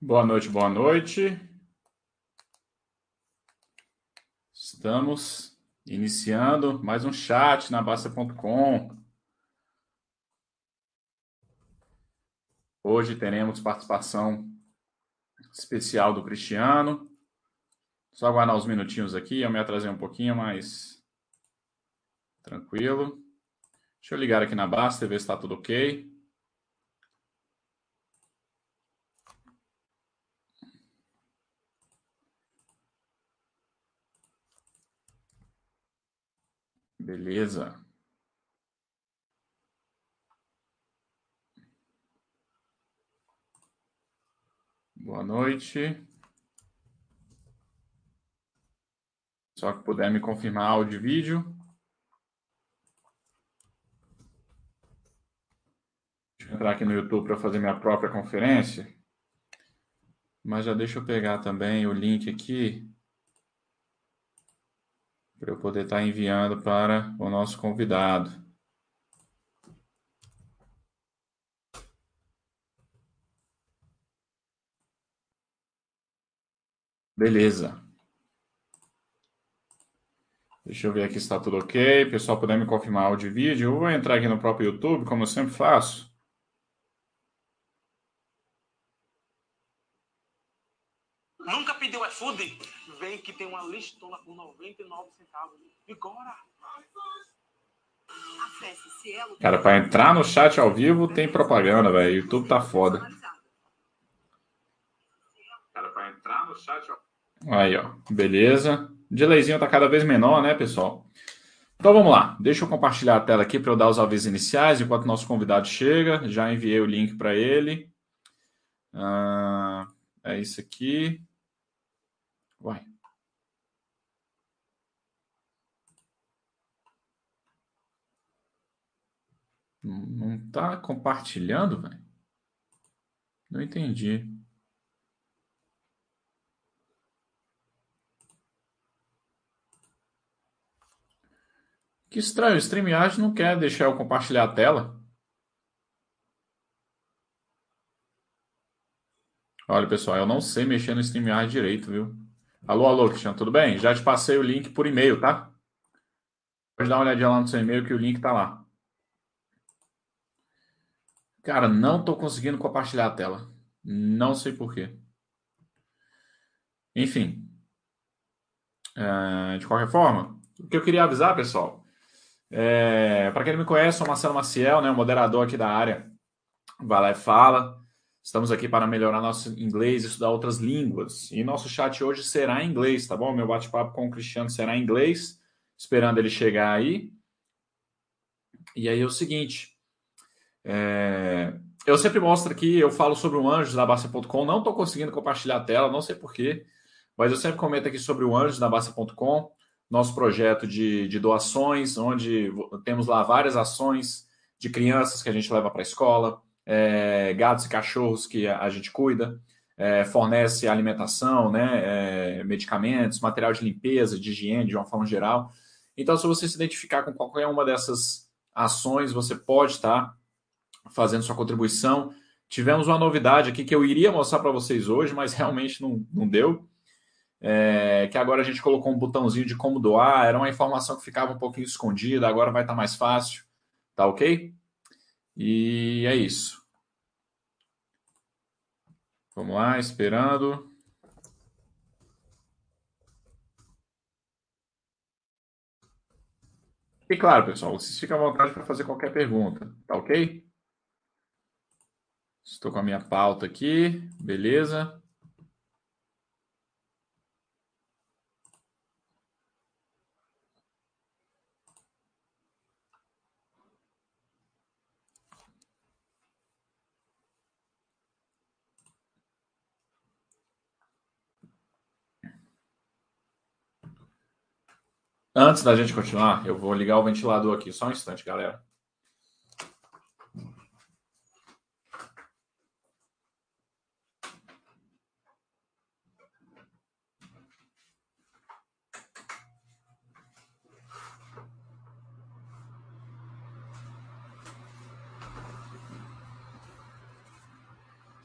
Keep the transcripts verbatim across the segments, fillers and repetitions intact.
Boa noite, boa noite. Estamos iniciando mais um chat na Bastter ponto com. Hoje teremos participação especial do Cristiano. Só aguardar uns minutinhos aqui, eu me atrasei um pouquinho, mas tranquilo. Deixa eu ligar aqui na Bastter, ver se está tudo ok. Beleza. Boa noite. Só que puder me confirmar áudio e vídeo. Deixa eu entrar aqui no YouTube para fazer minha própria conferência. Mas já deixa eu pegar também o link aqui para eu poder estar enviando para o nosso convidado. Beleza. Deixa eu ver aqui se está tudo ok. Pessoal, puder me confirmar áudio e vídeo. Eu vou entrar aqui no próprio YouTube, como eu sempre faço. Nunca pediu iFood? Vem que tem uma listona por noventa e nove centavos. Vigora! Cara, para entrar no chat ao vivo tem propaganda, velho. O YouTube tá foda. Cara, para entrar no chat ao vivo. Aí, ó. Beleza. O delayzinho tá cada vez menor, né, pessoal? Então vamos lá. Deixa eu compartilhar a tela aqui para eu dar os avisos iniciais enquanto o nosso convidado chega. Já enviei o link para ele. Ah, é isso aqui. Uai. Não tá compartilhando, velho? Não entendi. Que estranho, o StreamYard não quer deixar eu compartilhar a tela. Olha, pessoal, eu não sei mexer no StreamYard direito, viu? Alô, alô, Cristiano, tudo bem? Já te passei o link por e-mail, tá? Pode dar uma olhadinha lá no seu e-mail que o link tá lá. Cara, não tô conseguindo compartilhar a tela. Não sei por quê. Enfim. É, de qualquer forma, o que eu queria avisar, pessoal... É, para quem não me conhece, sou o Marcelo Maciel, né, o moderador aqui da área Vai Lá e Fala. Estamos aqui para melhorar nosso inglês e estudar outras línguas. E nosso chat hoje será em inglês, tá bom? Meu bate-papo com o Cristiano será em inglês, esperando ele chegar aí. E aí é o seguinte, é, eu sempre mostro aqui, eu falo sobre o Anjos da Bassa ponto com, não estou conseguindo compartilhar a tela, não sei porquê, mas eu sempre comento aqui sobre o Anjos da Bassa ponto com, nosso projeto de, de doações, onde temos lá várias ações de crianças que a gente leva para a escola, é, gatos e cachorros que a, a gente cuida, é, fornece alimentação, né, é, medicamentos, material de limpeza, de higiene, de uma forma geral. Então, se você se identificar com qualquer uma dessas ações, você pode estar fazendo sua contribuição. Tivemos uma novidade aqui que eu iria mostrar para vocês hoje, mas realmente não, não deu. É, que agora a gente colocou um botãozinho de como doar, era uma informação que ficava um pouquinho escondida, agora vai estar mais fácil, tá ok? E é isso. Vamos lá, esperando. E claro, pessoal, vocês ficam à vontade para fazer qualquer pergunta, tá ok? Estou com a minha pauta aqui, beleza? Antes da gente continuar, eu vou ligar o ventilador aqui. Só um instante, galera.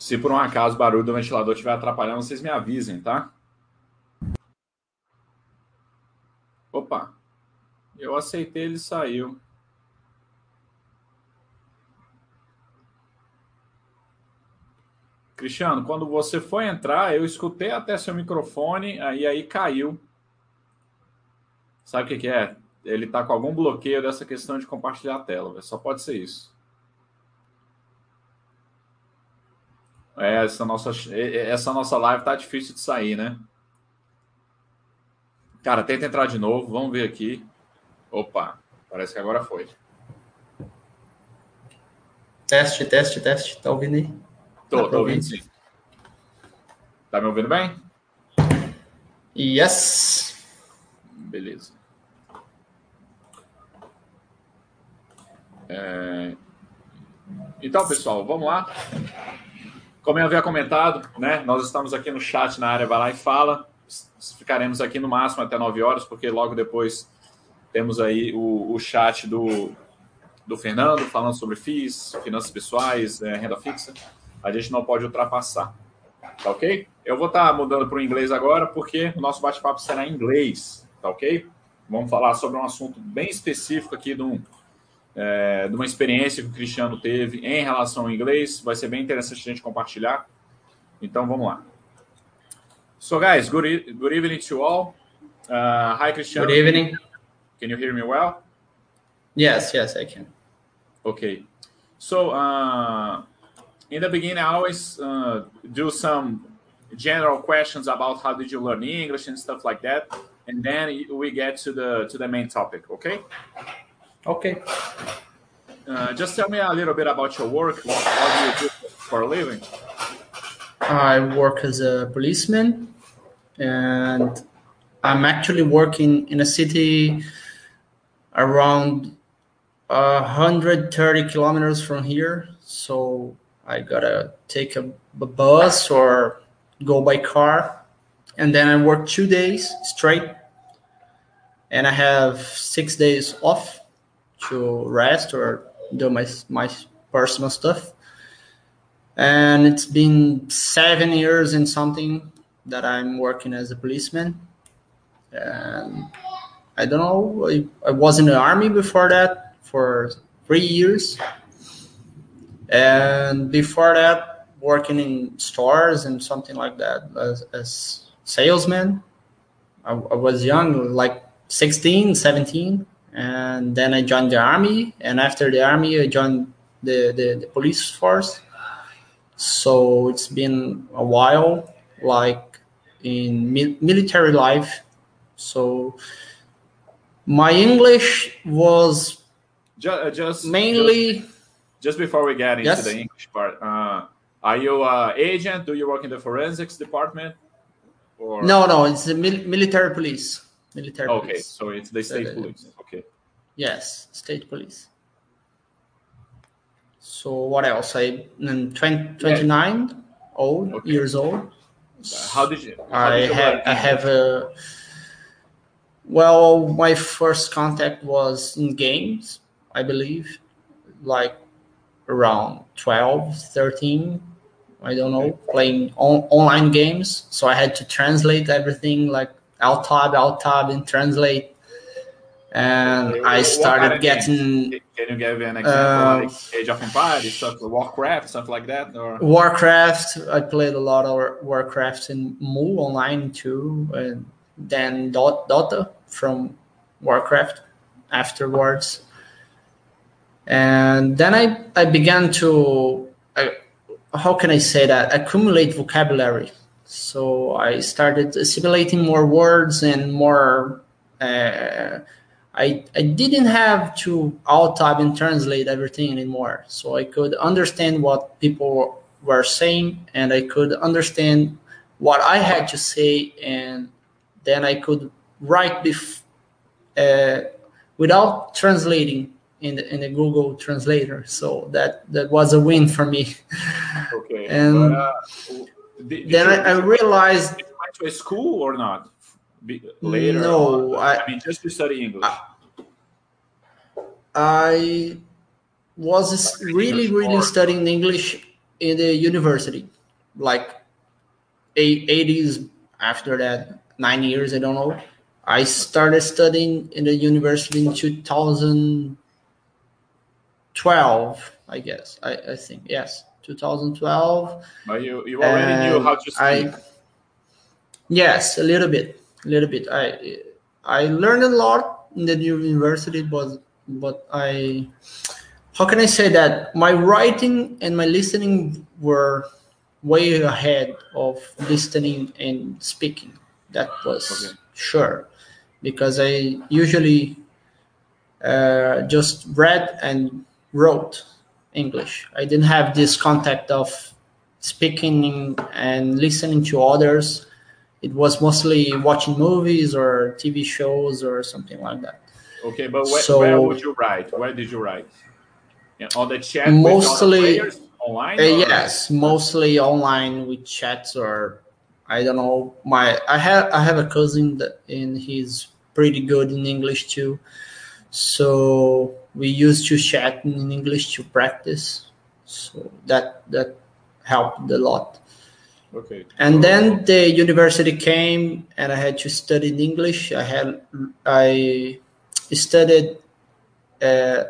Se por um acaso o barulho do ventilador estiver atrapalhando, vocês me avisem, tá? Opa, eu aceitei, ele saiu. Cristiano, quando você foi entrar, eu escutei até seu microfone, aí, aí caiu. Sabe o que, que é? Ele está com algum bloqueio dessa questão de compartilhar a tela. Véio. Só pode ser isso. É, essa, nossa, essa nossa live tá difícil de sair, né? Cara, tenta entrar de novo. Vamos ver aqui. Opa, parece que agora foi. Teste, teste, teste. Tá ouvindo aí? Tô, tô ouvindo sim. Tá me ouvindo bem? Yes! Beleza. É... Então, pessoal, vamos lá. Como eu havia comentado, né? Nós estamos aqui no chat na área Vai Lá e Fala. Ficaremos aqui no máximo até nove horas, porque logo depois temos aí o, o chat do, do Fernando, falando sobre F I Is, finanças pessoais, é, renda fixa. A gente não pode ultrapassar, tá ok? Eu vou estar tá mudando para o inglês agora, porque o nosso bate-papo será em inglês, tá ok? Vamos falar sobre um assunto bem específico aqui de, um, é, de uma experiência que o Cristiano teve em relação ao inglês. Vai ser bem interessante a gente compartilhar. Então, vamos lá. So, guys, good, good evening to all. Uh, hi, Cristiano. Good evening. Can you hear me well? Yes, yes, I can. Okay. So, uh... in the beginning, I always uh, do some general questions about how did you learn English and stuff like that, and then we get to the to the main topic. Okay. Okay. Uh, just tell me a little bit about your work. What, what do you do for a living? I work as a policeman, and I'm actually working in a city around one hundred thirty kilometers from here. So. I gotta take a bus or go by car, and then I work two days straight, and I have six days off to rest or do my my personal stuff. And it's been seven years and something that I'm working as a policeman. And I don't know, I, I was in the army before that for three years. And before that, working in stores and something like that as, as salesman. I, I was young, like sixteen, seventeen. And then I joined the army. And after the army, I joined the, the, the police force. So it's been a while, like in mi- military life. So my English was just, just mainly... Just. Just before we get into yes. the English part, uh, are you an agent? Do you work in the forensics department? Or... No, no, it's the mil- military police. Military okay, police. So it's the state uh, police. Okay. Yes, state police. So what else? I am twenty-nine yeah. old okay. years old. How did you? How I, did you have, I have a. Well, my first contact was in games, I believe, like. Around twelve, thirteen, I don't know, playing on, online games. So I had to translate everything, like alt tab, alt tab, and translate. And I started getting. Games? Can you give an example? Uh, like Age of Empires, stuff, Warcraft, stuff like that, or Warcraft. I played a lot of Warcraft in M U online too, and then Dota from Warcraft afterwards. And then I, I began to, I, how can I say that, accumulate vocabulary. So I started assimilating more words and more, uh, I I didn't have to alt-tab and translate everything anymore. So I could understand what people were saying, and I could understand what I had to say, and then I could write bef- uh, without translating. In the, in the Google Translator, so that, that was a win for me. Okay. And but, uh, did, did then you, I, I realized. Did you went to a school or not? Be, later. No, I, I mean just to study English. I, I was really, really studying English in the university. like eighties, after that, nine years, I don't know. I started studying in the university in two thousand twelve, I guess. I, I think, yes, two thousand twelve. But you, you already and knew how to speak. I, yes, a little bit, a little bit. I I learned a lot in the university, but but I, how can I say that? My writing and my listening were way ahead of listening and speaking. That was okay. Sure, because I usually uh, just read and wrote English. I didn't have this contact of speaking and listening to others. It was mostly watching movies or T V shows or something like that. Okay, but where, so, where would you write? Where did you write? Yeah, on the chat? Mostly, with the online? Uh, yes, like? Mostly online with chats or... I don't know. My I have I have a cousin that, and he's pretty good in English too. So we used to chat in English to practice. So that that helped a lot. Okay. And then the university came, and I had to study in English. I had I studied uh,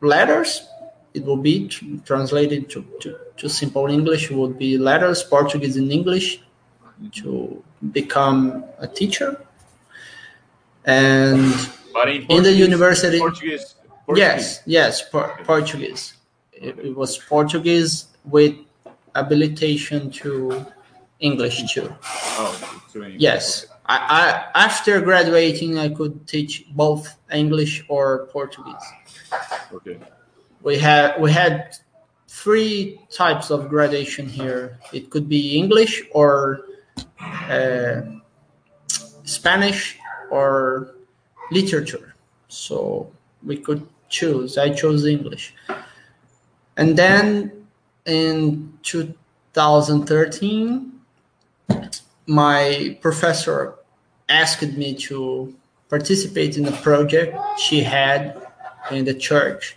letters. It will be tr- translated to, to to simple English. It would be letters, Portuguese and English, to become a teacher. And but in, in the university Portuguese, Portuguese. yes yes por- Portuguese it, it was Portuguese with habilitation to English too. Oh, to English. Yes, okay. I, I after graduating I could teach both English or Portuguese. Okay. We had we had three types of graduation here. It could be English or Uh, Spanish or literature, so we could choose. I chose English, and then in twenty thirteen, my professor asked me to participate in a project she had in the church.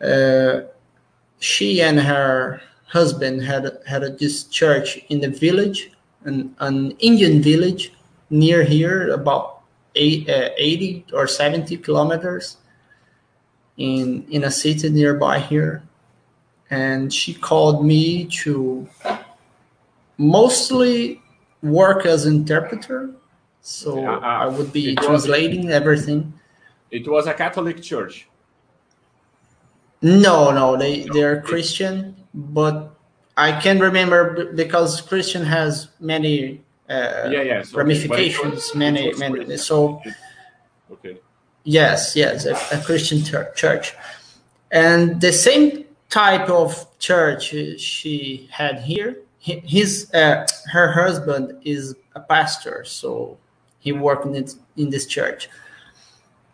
Uh, she and her husband had had this church in the village, an, an Indian village near here, about eight, uh, eighty or seventy kilometers in in a city nearby here. And she called me to mostly work as interpreter, so uh, uh, I would be translating was, everything. It was a Catholic church. No, no, they no, they're Christian. But I can remember because Christian has many uh, yeah, yeah, so ramifications, many, many. So, okay. Yes, yes, a, a Christian ter- church, and the same type of church she had here. His, uh, her husband is a pastor, so he worked in, it, in this church,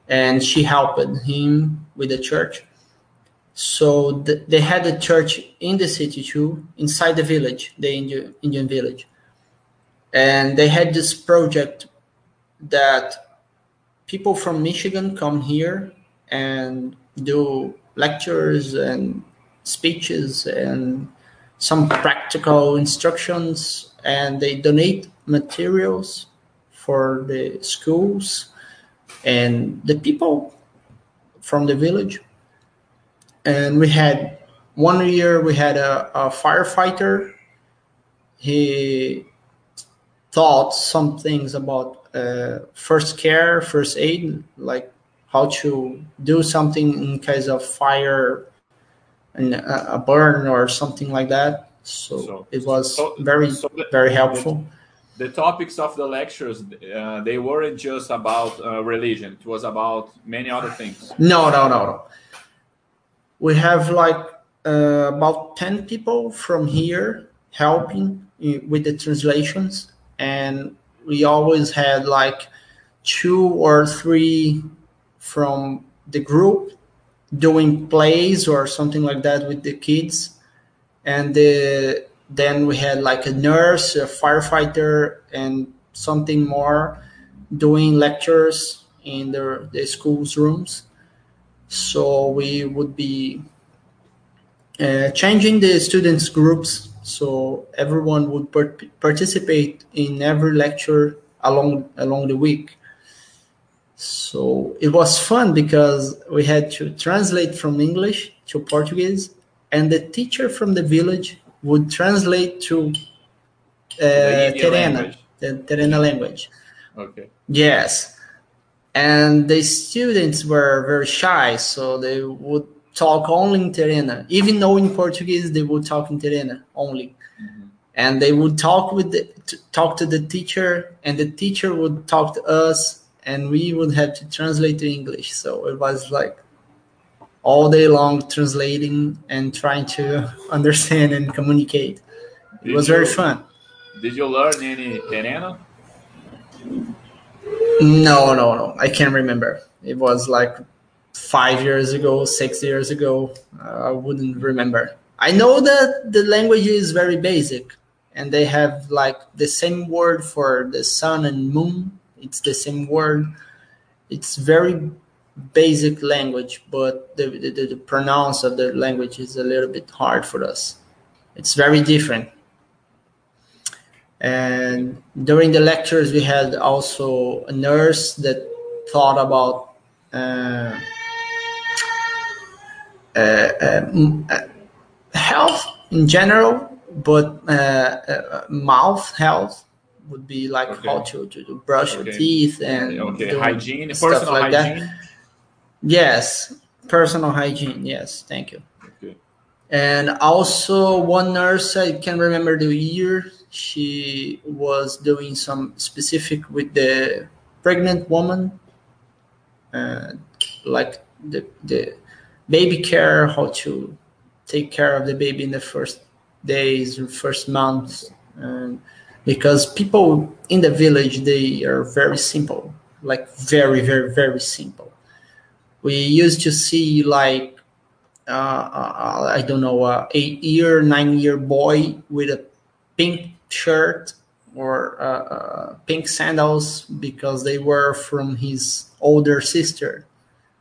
and she helped him with the church. So th- they had a church in the city too, inside the village, the Indian, Indian village. And they had this project that people from Michigan come here and do lectures and speeches and some practical instructions. And they donate materials for the schools and the people from the village. And we had one year we had a, a firefighter. He taught some things about uh, first care, first aid, like how to do something in case of fire and a, a burn or something like that. So, so it was so, very, so the, very helpful. The, the topics of the lectures, uh, they weren't just about uh, religion. It was about many other things. No, no, no, no. We have like uh, about ten people from here helping with the translations. And we always had like two or three from the group doing plays or something like that with the kids. And the, then we had like a nurse, a firefighter, and something more doing lectures in the, the school's rooms. So we would be uh, changing the students' groups So everyone would part- participate in every lecture along along the week. So it was fun because we had to translate from English to Portuguese, and the teacher from the village would translate to uh, Terena, the Terena language. Okay. Yes. And the students were very shy, so they would talk only in Terena. Even though in Portuguese, they would talk in Terena only. Mm-hmm. And they would talk with the, t- talk to the teacher, and the teacher would talk to us, and we would have to translate to English. So it was like all day long translating and trying to understand and communicate. It did was you, very fun. Did you learn any Terena? No, no, no. I can't remember. It was like five years ago, six years ago. Uh, I wouldn't remember. I know that the language is very basic, and they have like the same word for the sun and moon. It's the same word. It's very basic language, but the, the, the pronounce of the language is a little bit hard for us. It's very different. And during the lectures, we had also a nurse that thought about uh, uh, um, uh, health in general, but uh, uh, mouth health would be like okay. how to, to, to brush okay. your teeth and okay. Okay. hygiene, stuff personal like hygiene. That. Yes, personal hygiene. Yes, thank you. Okay. And also one nurse, I can't remember the year. She was doing some specific with the pregnant woman, uh, like the, the baby care, how to take care of the baby in the first days and first months. And because people in the village, they are very simple, like very, very, very simple. We used to see like, uh, I don't know, an eight-year, nine-year boy with a pink shirt or uh, uh, pink sandals because they were from his older sister.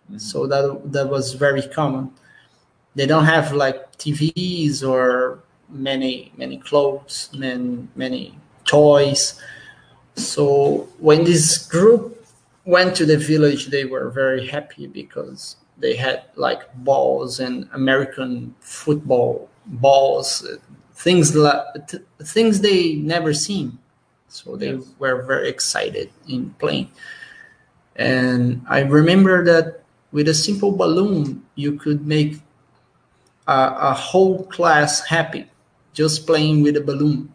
Mm-hmm. So that that was very common. They don't have like T Vs or many many clothes, many many toys. So when this group went to the village, they were very happy because they had like balls and American football balls. Things things they never seen, so they yes. were very excited in playing. And I remember that with a simple balloon, you could make a, a whole class happy just playing with a balloon.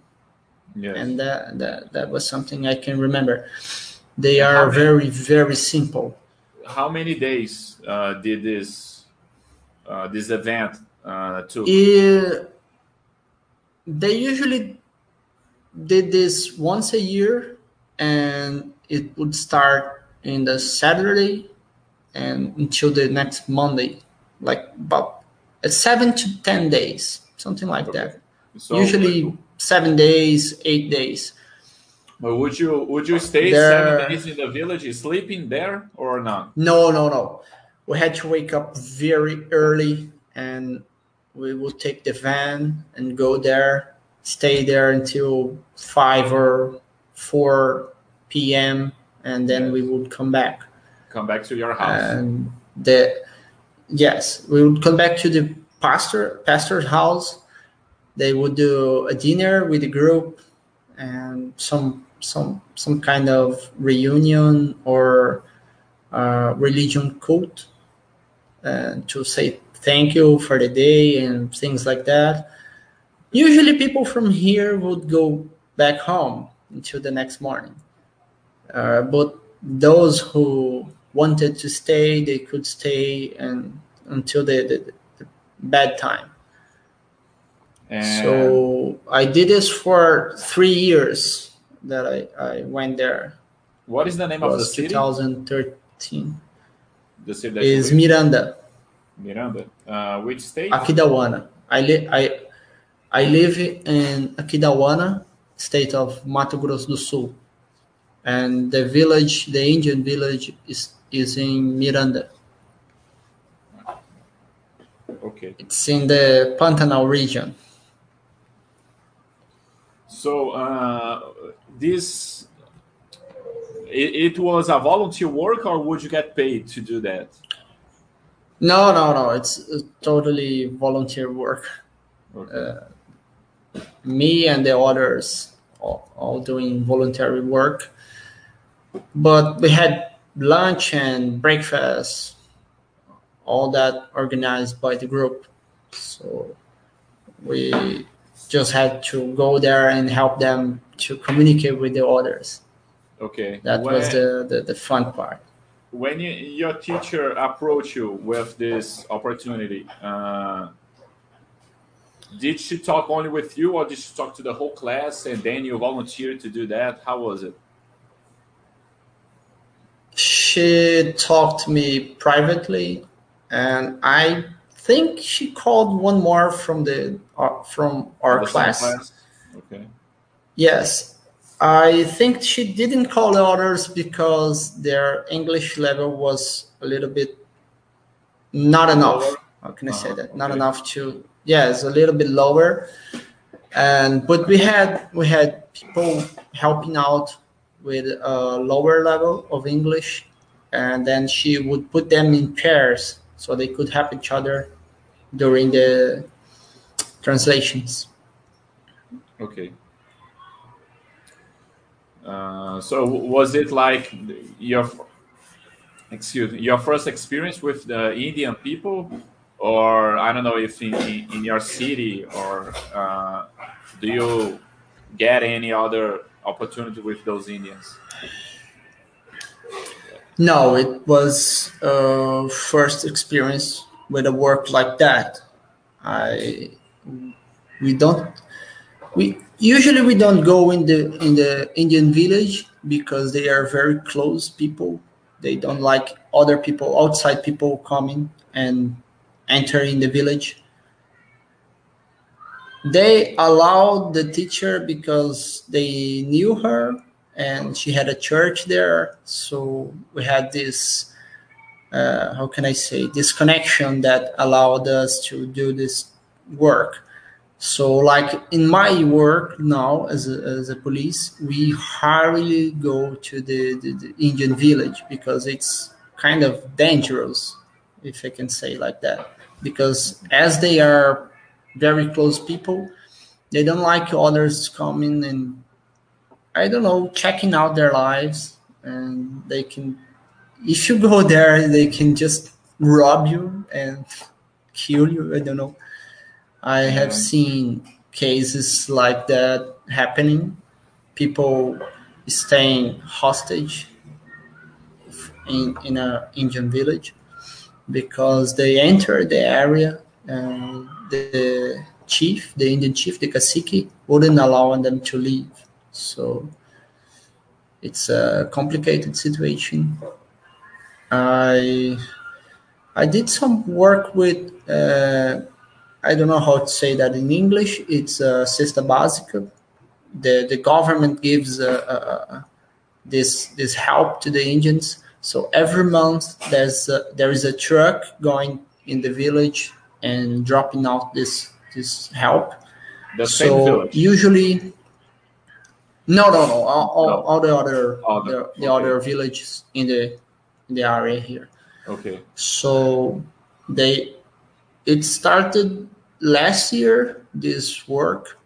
Yes. And that, that that was something I can remember. They are how very many, very simple. How many days uh, did this uh, this event uh, took? It, They usually did this once a year, and it would start in the Saturday and until the next Monday, like about seven to ten days, something like okay. that. So usually like, seven days, eight days. But would you would you stay there, seven days in the village, sleeping there or not? No, no, no. We had to wake up very early and we would take the van and go there, stay there until five or four p.m. and then we would come back. Come back to your house. And the, yes, we would come back to the pastor pastor's house. They would do a dinner with the group and some some some kind of reunion or uh, religion cult uh, to say thank you for the day and things like that. Usually people from here would go back home until the next morning. Uh, but those who wanted to stay, they could stay and until the, the, the bedtime. And so I did this for three years that I, I went there. What is the name of the city? twenty thirteen. The city that is Miranda. Miranda, uh, which state? Aquidauana. I live. I I live in Aquidauana, state of Mato Grosso do Sul, and the village, the Indian village, is is in Miranda. Okay. It's in the Pantanal region. So uh, this it, it was a volunteer work, or would you get paid to do that? No, no, no. It's totally volunteer work. Okay. Uh, me and the others all, all doing voluntary work, but we had lunch and breakfast, all that organized by the group. So we just had to go there and help them to communicate with the others. Okay. That when, was the, the, the fun part. When you, your teacher approached you with this opportunity, uh, did she talk only with you, or did she talk to the whole class and then you volunteered to do that? How was it? She talked to me privately, and I think she called one more from the uh, from our class. class. Okay. Yes, I think she didn't call the others because their English level was a little bit not enough. Lower. How can I say uh, that? Okay. Not enough to. Yes, a little bit lower, and but we had we had people helping out with a lower level of English, and then she would put them in pairs so they could help each other during the translations. Okay. Uh, so was it like your excuse your first experience with the Indian people? Or I don't know if in, in your city, or uh, do you get any other opportunity with those Indians? No, it was uh, first experience with a work like that. I we don't we usually we don't go in the in the Indian village because they are very close people. They don't like other people, outside people coming and entering the village. They allowed the teacher because they knew her and she had a church there. So we had this, uh, how can I say, this connection that allowed us to do this work. So like in my work now as a, as a police, we hardly go to the, the, the Indian village because it's kind of dangerous, if I can say like that. Because as they are very close people, they don't like others coming and, I don't know, checking out their lives. And they can, if you go there, they can just rob you and kill you. I don't know. I have seen cases like that happening. People staying hostage in, in an Indian village because they entered the area and the chief, the Indian chief, the cacique, wouldn't allow them to leave. So it's a complicated situation. I I did some work with, uh, I don't know how to say that in English, it's uh, Cesta Basica. The, the government gives uh, uh, this, this help to the Indians. So every month there's a, there is a truck going in the village and dropping out this this help. The so same village. Usually, no, no, no, all, all, no. all the other all the, the, okay. the other villages in the in the area here. Okay. So they it started last year. This work,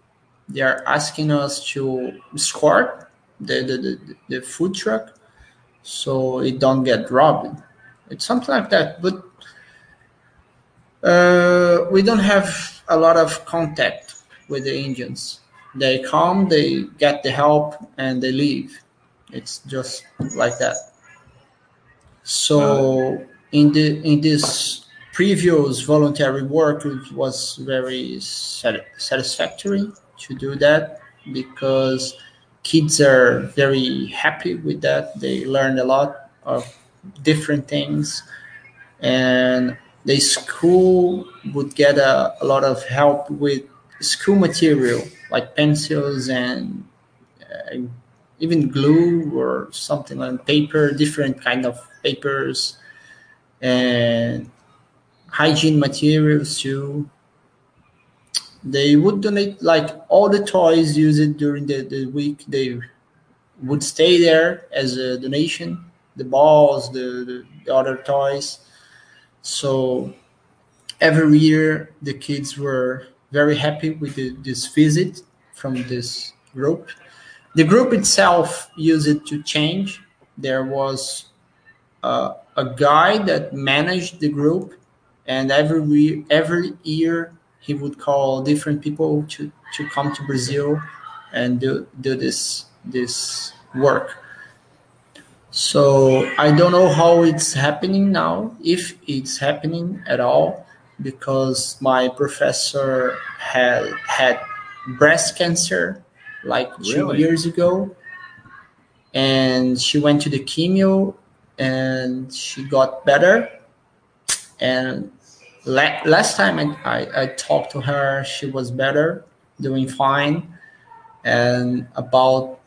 they are asking us to escort the the, the, the food truck, so it don't get robbed. It's something like that, but uh, we don't have a lot of contact with the Indians. They come, they get the help, and they leave. It's just like that. So uh, in the in this previous voluntary work, it was very sat- satisfactory to do that because kids are very happy with that. They learn a lot of different things, and the school would get a, a lot of help with school material like pencils and uh, even glue or something on paper, different kind of papers, and hygiene materials too. They would donate like all the toys used during the, the week. They would stay there as a donation, the balls, the, the other toys. So every year the kids were very happy with the, this visit from this group. The group itself used it to change. There was uh, a guy that managed the group, and every every year he would call different people to, to come to Brazil and do, do this this work. So I don't know how it's happening now, if it's happening at all, because my professor had had breast cancer like two really? years ago, and she went to the chemo and she got better. And la- last time I, I, I talked to her, she was better, doing fine. And about,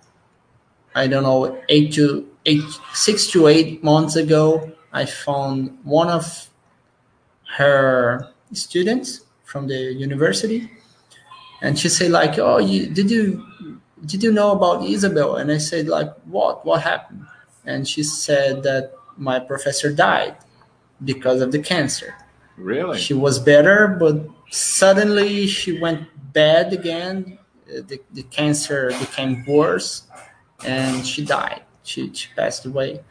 I don't know, eight to eight, six to eight months ago, I found one of her students from the university, and she said like, "Oh, you, did you did you know about Isabel?" And I said like, "What? What happened?" And she said that my professor died because of the cancer. Really? She was better, but suddenly she went bad again. The, the cancer became worse, and she died. She, she passed away.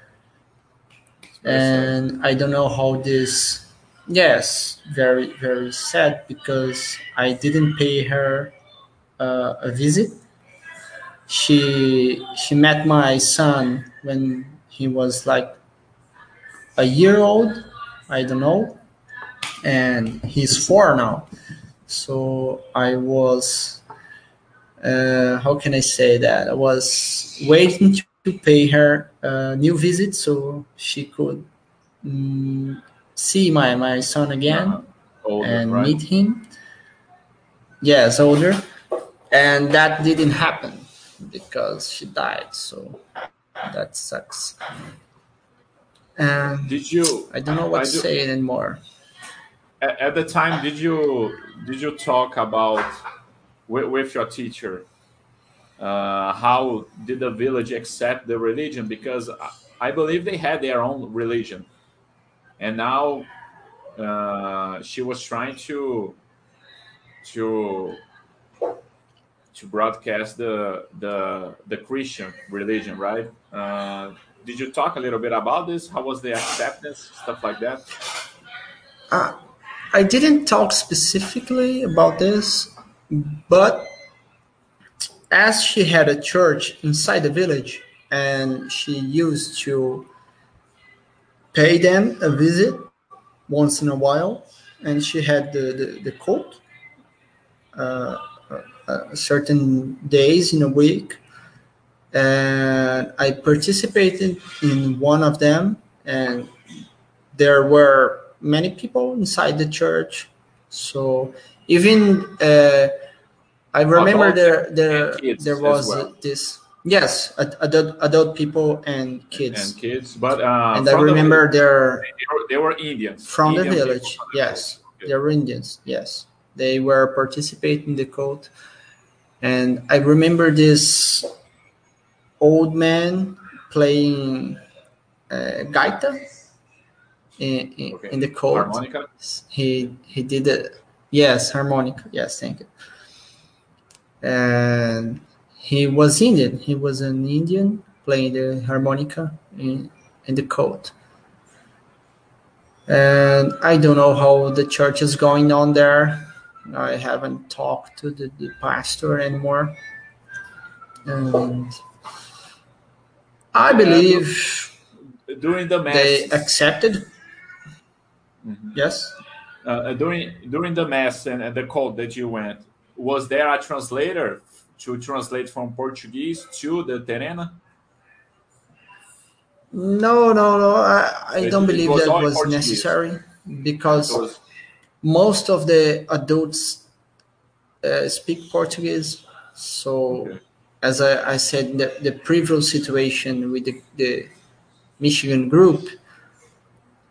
And sad. I don't know how this... Yes, very, very sad, because I didn't pay her uh, a visit. She she met my son when he was like a year old, I don't know, and he's four now. So I was... Uh, how can I say that? I was waiting to, to pay her a new visit so she could um, see my, my son again uh, older, and right? meet him. Yes, older. And that didn't happen because she died. So that sucks. Um, did you? I don't know what I to do, say anymore. At, at the time, did you did you talk about? With your teacher, uh, how did the village accept the religion? Because I believe they had their own religion, and now uh, she was trying to to to broadcast the the the Christian religion, right? Uh, did you talk a little bit about this? How was the acceptance, stuff like that? Uh, I didn't talk specifically about this. But as she had a church inside the village, and she used to pay them a visit once in a while, and she had the, the, the cult uh, uh, certain days in a week, and I participated in one of them, and there were many people inside the church, so... Even uh, I remember there there there was well. this yes adult adult people and kids and kids but uh, and I remember the, there they were Indians from Indian the village from the yes village. They were Indians yes they were participating in the cult, and I remember this old man playing uh, gaita in, in, okay. in the cult. Harmonica? He he did a, Yes, harmonica. Yes, thank you. And he was Indian. He was an Indian playing the harmonica in, in the cult. And I don't know how the church is going on there. I haven't talked to the, the pastor anymore. And I believe during the mass they accepted. Mm-hmm. Yes. Uh, during during the mass and, and the cult that you went, was there a translator to translate from Portuguese to the Terena? No, no, no. I, I don't believe that was necessary, because most of the adults uh, speak Portuguese. So, okay. as I, I said, the, the previous situation with the, the Michigan group,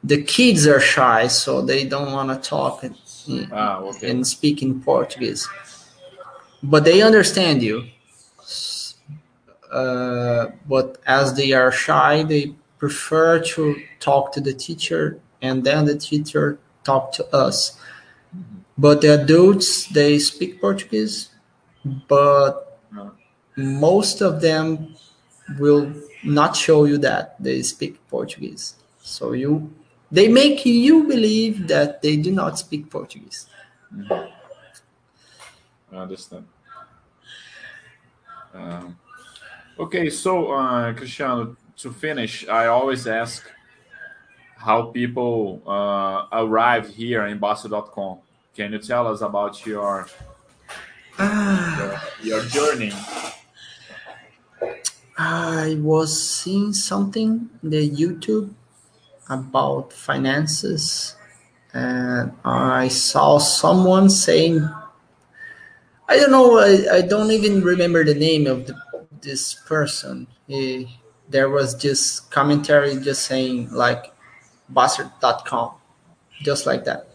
the kids are shy, so they don't want to talk. in, ah, okay. and speak in Portuguese. But they understand you. Uh, but as they are shy, they prefer to talk to the teacher, and then the teacher talk to us. But the adults, they speak Portuguese, but most of them will not show you that they speak Portuguese. So you, they make you believe that they do not speak Portuguese. Mm-hmm. I understand. Um, okay, so uh, Cristiano, to finish, I always ask how people uh, arrive here in Bastter dot com. Can you tell us about your uh, your, your journey? I was seeing something on the YouTube about finances, and I saw someone saying, I don't know, I, I don't even remember the name of the, this person. He, there was this commentary just saying, like, Bastter dot com, just like that.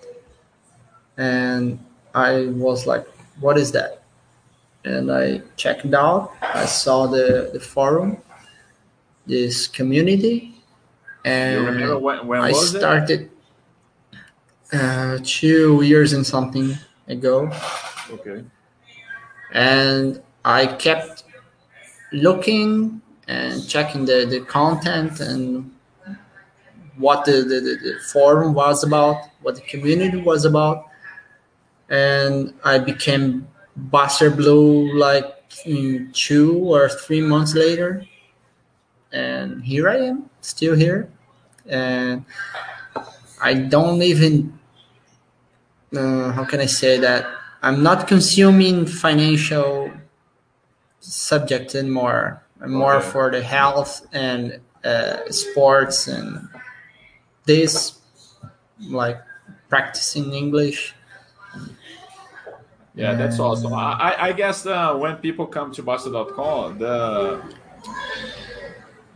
And I was like, what is that? And I checked it out. I saw the, the forum, this community, and you remember when, when I was started it? Uh, two years and something ago. Okay. And I kept looking and checking the, the content and what the, the, the forum was about, what the community was about. And I became Bastter Blue like in two or three months later. And here I am, still here. And I don't even, uh, how can I say that? I'm not consuming financial subjects anymore. I'm more okay. for the health and uh, sports and this, like practicing English. Yeah, that's awesome. I, I guess uh, when people come to Bastter dot com, the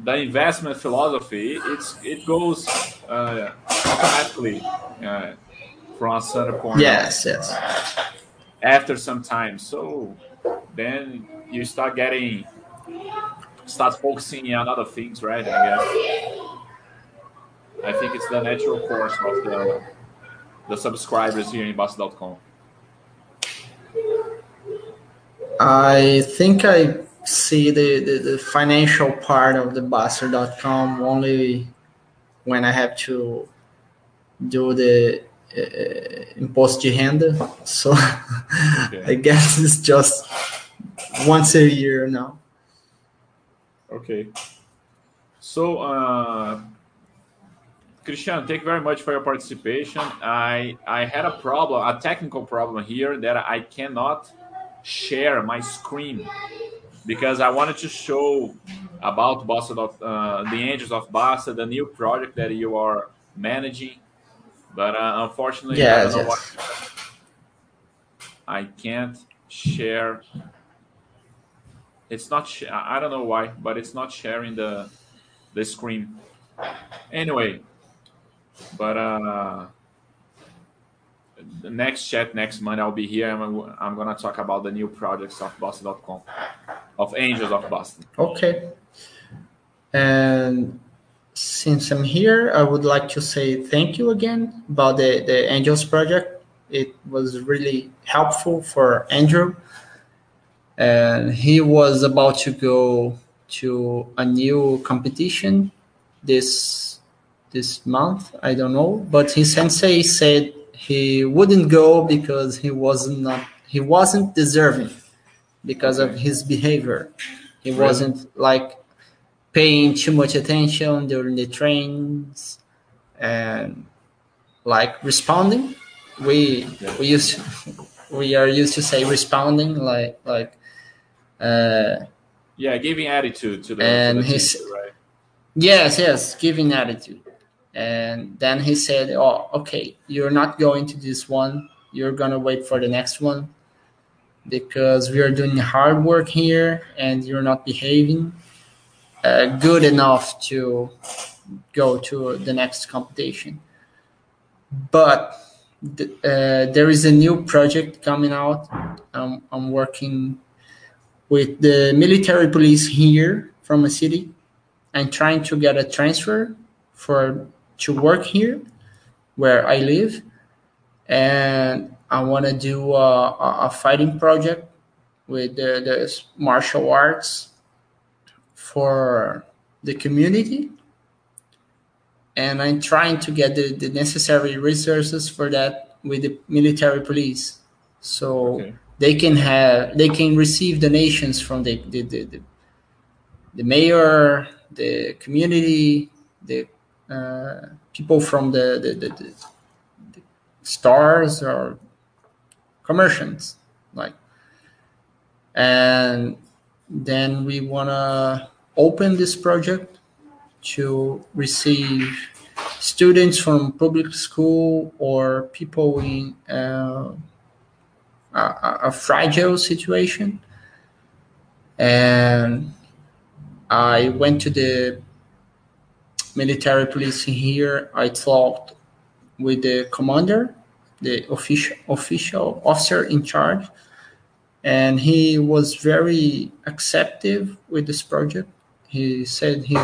the investment philosophy it's it goes uh, automatically uh, from a certain point. Yes, yes. After some time, so then you start getting start focusing on other things, right? I guess I think it's the natural course of the the subscribers here in Bastter dot com. I think I see the, the, the financial part of the Bastter dot com only when I have to do the uh, imposto de renda. So okay. I guess it's just once a year now. Okay. So, uh, Cristiano, thank you very much for your participation. I, I had a problem, a technical problem here that I cannot share my screen because I wanted to show about Bastter, uh, the Angels of Bastter, the new project that you are managing, but uh, unfortunately, yeah, I don't know yes. what. I can't share. It's not. Sh- I don't know why, but it's not sharing the the screen. Anyway, but uh, the next chat next Monday I'll be here. I'm, I'm gonna talk about the new projects of Bastter dot com, of Angels of Bastter. Okay. And since I'm here, I would like to say thank you again about the, the Angels project. It was really helpful for Andrew, and he was about to go to a new competition this this month. I don't know, but his sensei said he wouldn't go because he wasn't not, he wasn't deserving because of his behavior. He right. wasn't like paying too much attention during the trains and like responding. We we used to, we are used to say responding like like uh, yeah, giving attitude to the and to the his teacher, right? yes yes giving attitude. And then he said, oh, okay, you're not going to this one. You're going to wait for the next one because we are doing hard work here and you're not behaving uh, good enough to go to the next competition. But uh, there is a new project coming out. Um, I'm working with the military police here from a city and trying to get a transfer for to work here where I live. And I want to do a, a fighting project with the, the martial arts for the community. And I'm trying to get the, the necessary resources for that with the military police. So okay. they can have, they can receive donations from the, the, the, the, the mayor, the community, the uh, people from the, the, the, the, the stars or commerciants, like. And then we want to open this project to receive students from public school or people in uh, a, a fragile situation. And I went to the military police here. I talked with the commander, the official, official officer in charge, and he was very acceptive with this project. He said he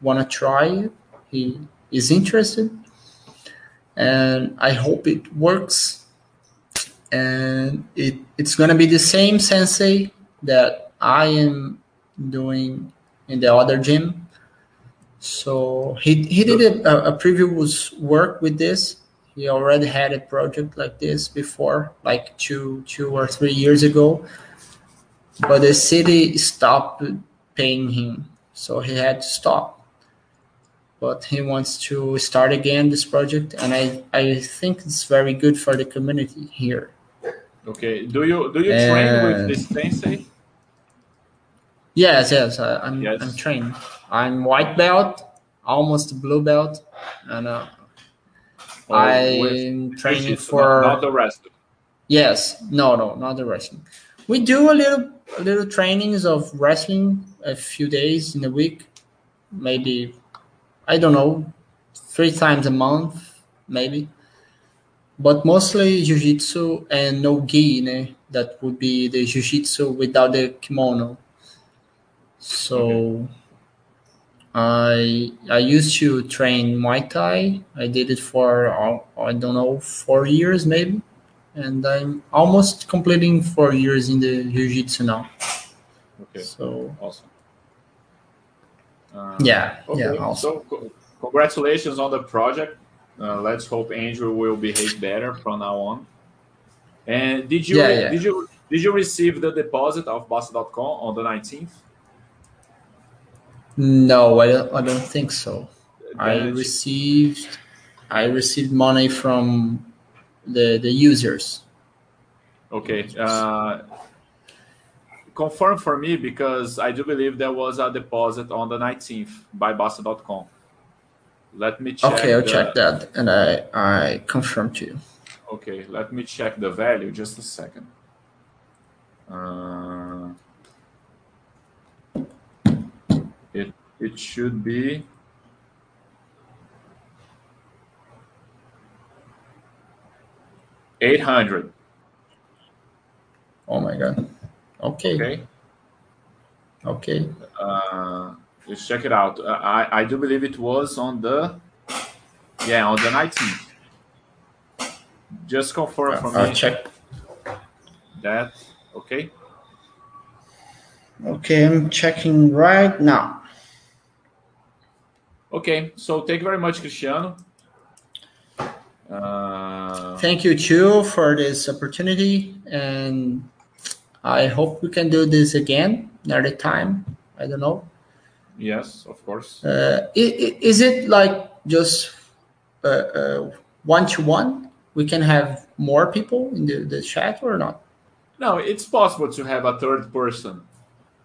want to try it. He is interested, and I hope it works. And it, it's going to be the same sensei that I am doing in the other gym. So he, he did a, a previous work with this. He already had a project like this before, like two, two or three years ago, but the city stopped paying him, so he had to stop. But he wants to start again this project, and I, I think it's very good for the community here. Okay. Do you do you and... train with this sensei? Yes, yes. I, I'm yes. I'm trained. I'm white belt, almost blue belt, and. Uh, I'm training for not the wrestling. Yes, no, no, not the wrestling. We do a little, a little trainings of wrestling a few days in a week, maybe I don't know, three times a month, maybe. But mostly jiu-jitsu and no gi, né? That would be the jiu-jitsu without the kimono. So. Okay. I I used to train Muay Thai. I did it for, I don't know, four years maybe. And I'm almost completing four years in the Jiu-Jitsu now. Okay, so awesome. Uh, yeah, okay. yeah, awesome. So co congratulations on the project. Uh, let's hope Andrew will behave better from now on. And did you, yeah, yeah. Did you, did you receive the deposit of Bastter dot com on the nineteenth? No, I don't, I don't think so. I received I received money from the the users. Okay. Uh, confirm for me, because I do believe there was a deposit on the nineteenth by Bastter dot com. Let me check. Okay, I'll the, check that, and I, I confirm to you. Okay, let me check the value. Just a second. Uh... It it should be eight hundred. Oh my god. Okay. Okay. Okay. Uh, let's check it out. I I do believe it was on the yeah on the nineteenth. Just confirm for me. I'll check that. Okay. Okay, I'm checking right now. Okay, so thank you very much, Cristiano. Uh, Thank you, too, for this opportunity. And I hope we can do this again another time. I don't know. Yes, of course. Uh, is it like just one-to-one? Uh, uh, -one? We can have more people in the, the chat or not? No, it's possible to have a third person.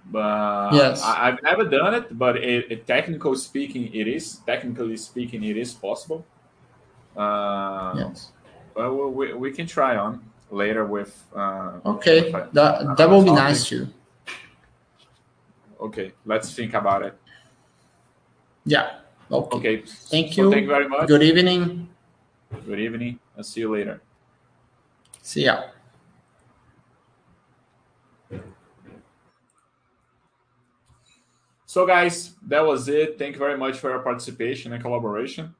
But yes. I, I've never done it, but it, it, technical speaking, it is. Technically speaking, it is possible. Uh, yes. But we, we can try on later with... Uh, okay, with, uh, that, that will be nice too. Okay, let's think about it. Yeah, okay. okay. Thank you. So thank you very much. Good evening. Good evening. I'll see you later. social. So guys, that was it. Thank you very much for your participation and collaboration.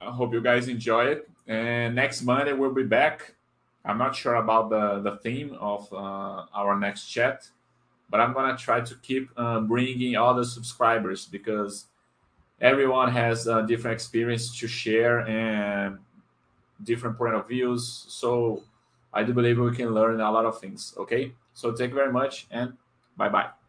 I hope you guys enjoy it. And next Monday we'll be back. I'm not sure about the, the theme of uh, our next chat, but I'm going to try to keep uh, bringing other subscribers because everyone has a different experience to share and different point of views. So I do believe we can learn a lot of things. Okay. So thank you very much and bye-bye.